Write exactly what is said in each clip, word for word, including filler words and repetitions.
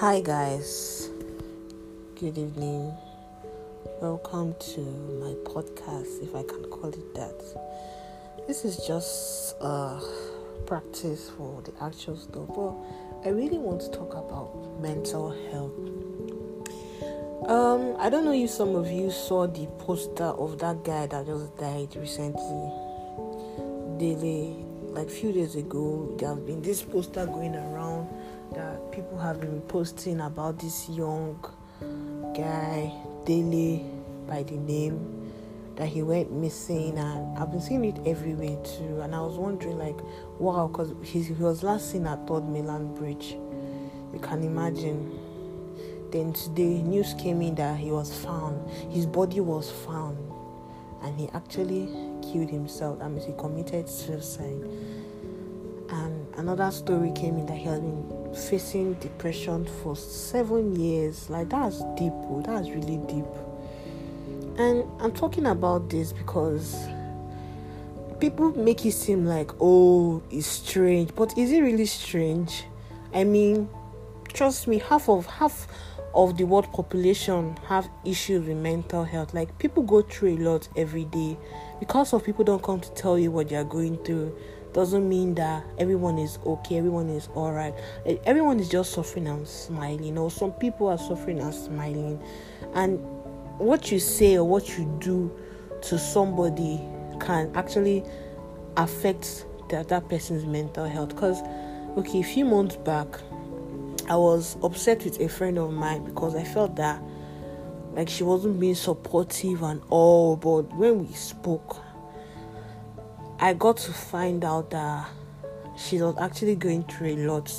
Hi guys, good evening, welcome to my podcast, if I can call it that. This is just uh, practice for the actual stuff, but I really want to talk about mental health. Um, I don't know if some of you saw the poster of that guy that just died recently. Daily, like few days ago, there have been this poster going around that people have been posting about this young guy, Dele by the name, that he went missing, and I've been seeing it everywhere too. And I was wondering, like, wow, because he, he was last seen at third Milan Bridge. You can imagine. Then today, news came in that he was found. His body was found, and he actually killed himself. I mean, he committed suicide. And another story came in that he has been facing depression for seven years. Like, that's deep, that's really deep. And I'm talking about this because people make it seem like, oh, it's strange, but is it really strange? I mean, trust me, half of half of the world population have issues with mental health. Like, people go through a lot every day. Because of people don't come to tell you what they're going through doesn't mean that everyone is okay, everyone is all right, everyone is just suffering and smiling, or some people are suffering and smiling. And what you say or what you do to somebody can actually affect that that person's mental health. Because, okay, a few months back, I was upset with a friend of mine because I felt that, like, she wasn't being supportive and all. But when we spoke, I got to find out that she was actually going through a lot.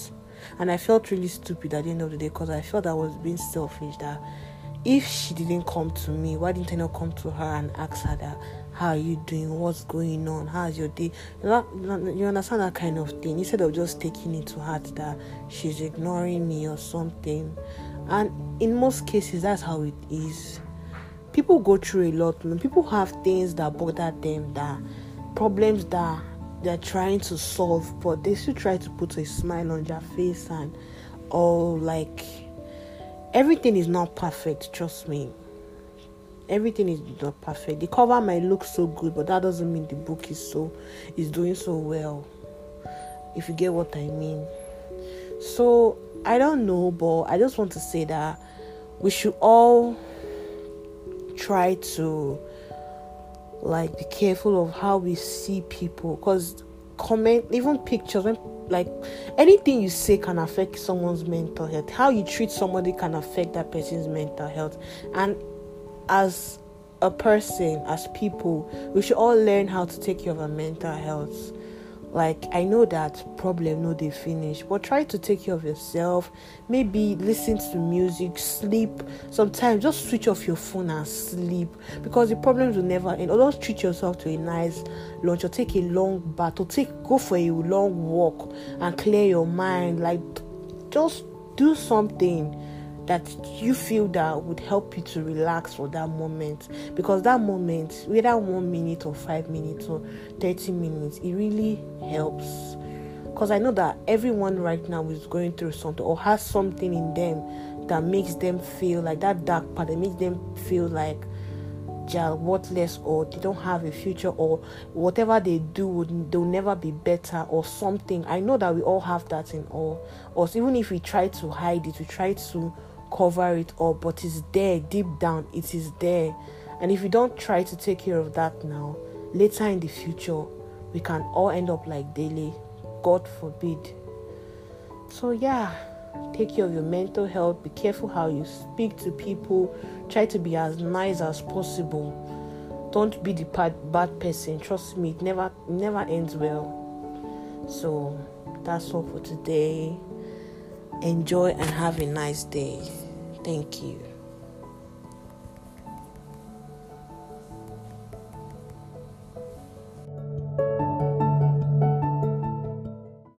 And I felt really stupid at the end of the day because I felt I was being selfish. That if she didn't come to me, why didn't I not come to her and ask her that, how are you doing, what's going on, how's your day? You understand, that kind of thing. Instead of just taking it to heart that she's ignoring me or something. And in most cases, that's how it is. People go through a lot. People have things that bother them, that problems that they're trying to solve, but they still try to put a smile on their face and all. Like, everything is not perfect, trust me, everything is not perfect. The cover might look so good, but that doesn't mean the book is so is doing so well, if you get what I mean. So I don't know, but I just want to say that we should all try to, like, be careful of how we see people, because comment, even pictures, when, like, anything you say can affect someone's mental health. How you treat somebody can affect that person's mental health. And as a person, as people, we should all learn how to take care of our mental health. Like, I know that problem, no, they finish, but try to take care of yourself. Maybe listen to music, sleep. Sometimes just switch off your phone and sleep, because the problems will never end. Or just treat yourself to a nice lunch, or take a long bath, or take go for a long walk and clear your mind. Like, just do something that you feel that would help you to relax for that moment, because that moment, whether one minute or five minutes or thirty minutes, it really helps. Because I know that everyone right now is going through something, or has something in them that makes them feel like that dark part, that makes them feel like they're worthless, or they don't have a future, or whatever they do would they'll never be better or something. I know that we all have that in all us, even if we try to hide it, we try to cover it up, but it's there deep down, it is there. And if we don't try to take care of that now, later in the future, we can all end up like Dele, God forbid. So yeah, take care of your mental health. Be careful how you speak to people. Try to be as nice as possible. Don't be the bad, bad person. Trust me, it never, never ends well. So that's all for today. Enjoy and have a nice day. Thank you.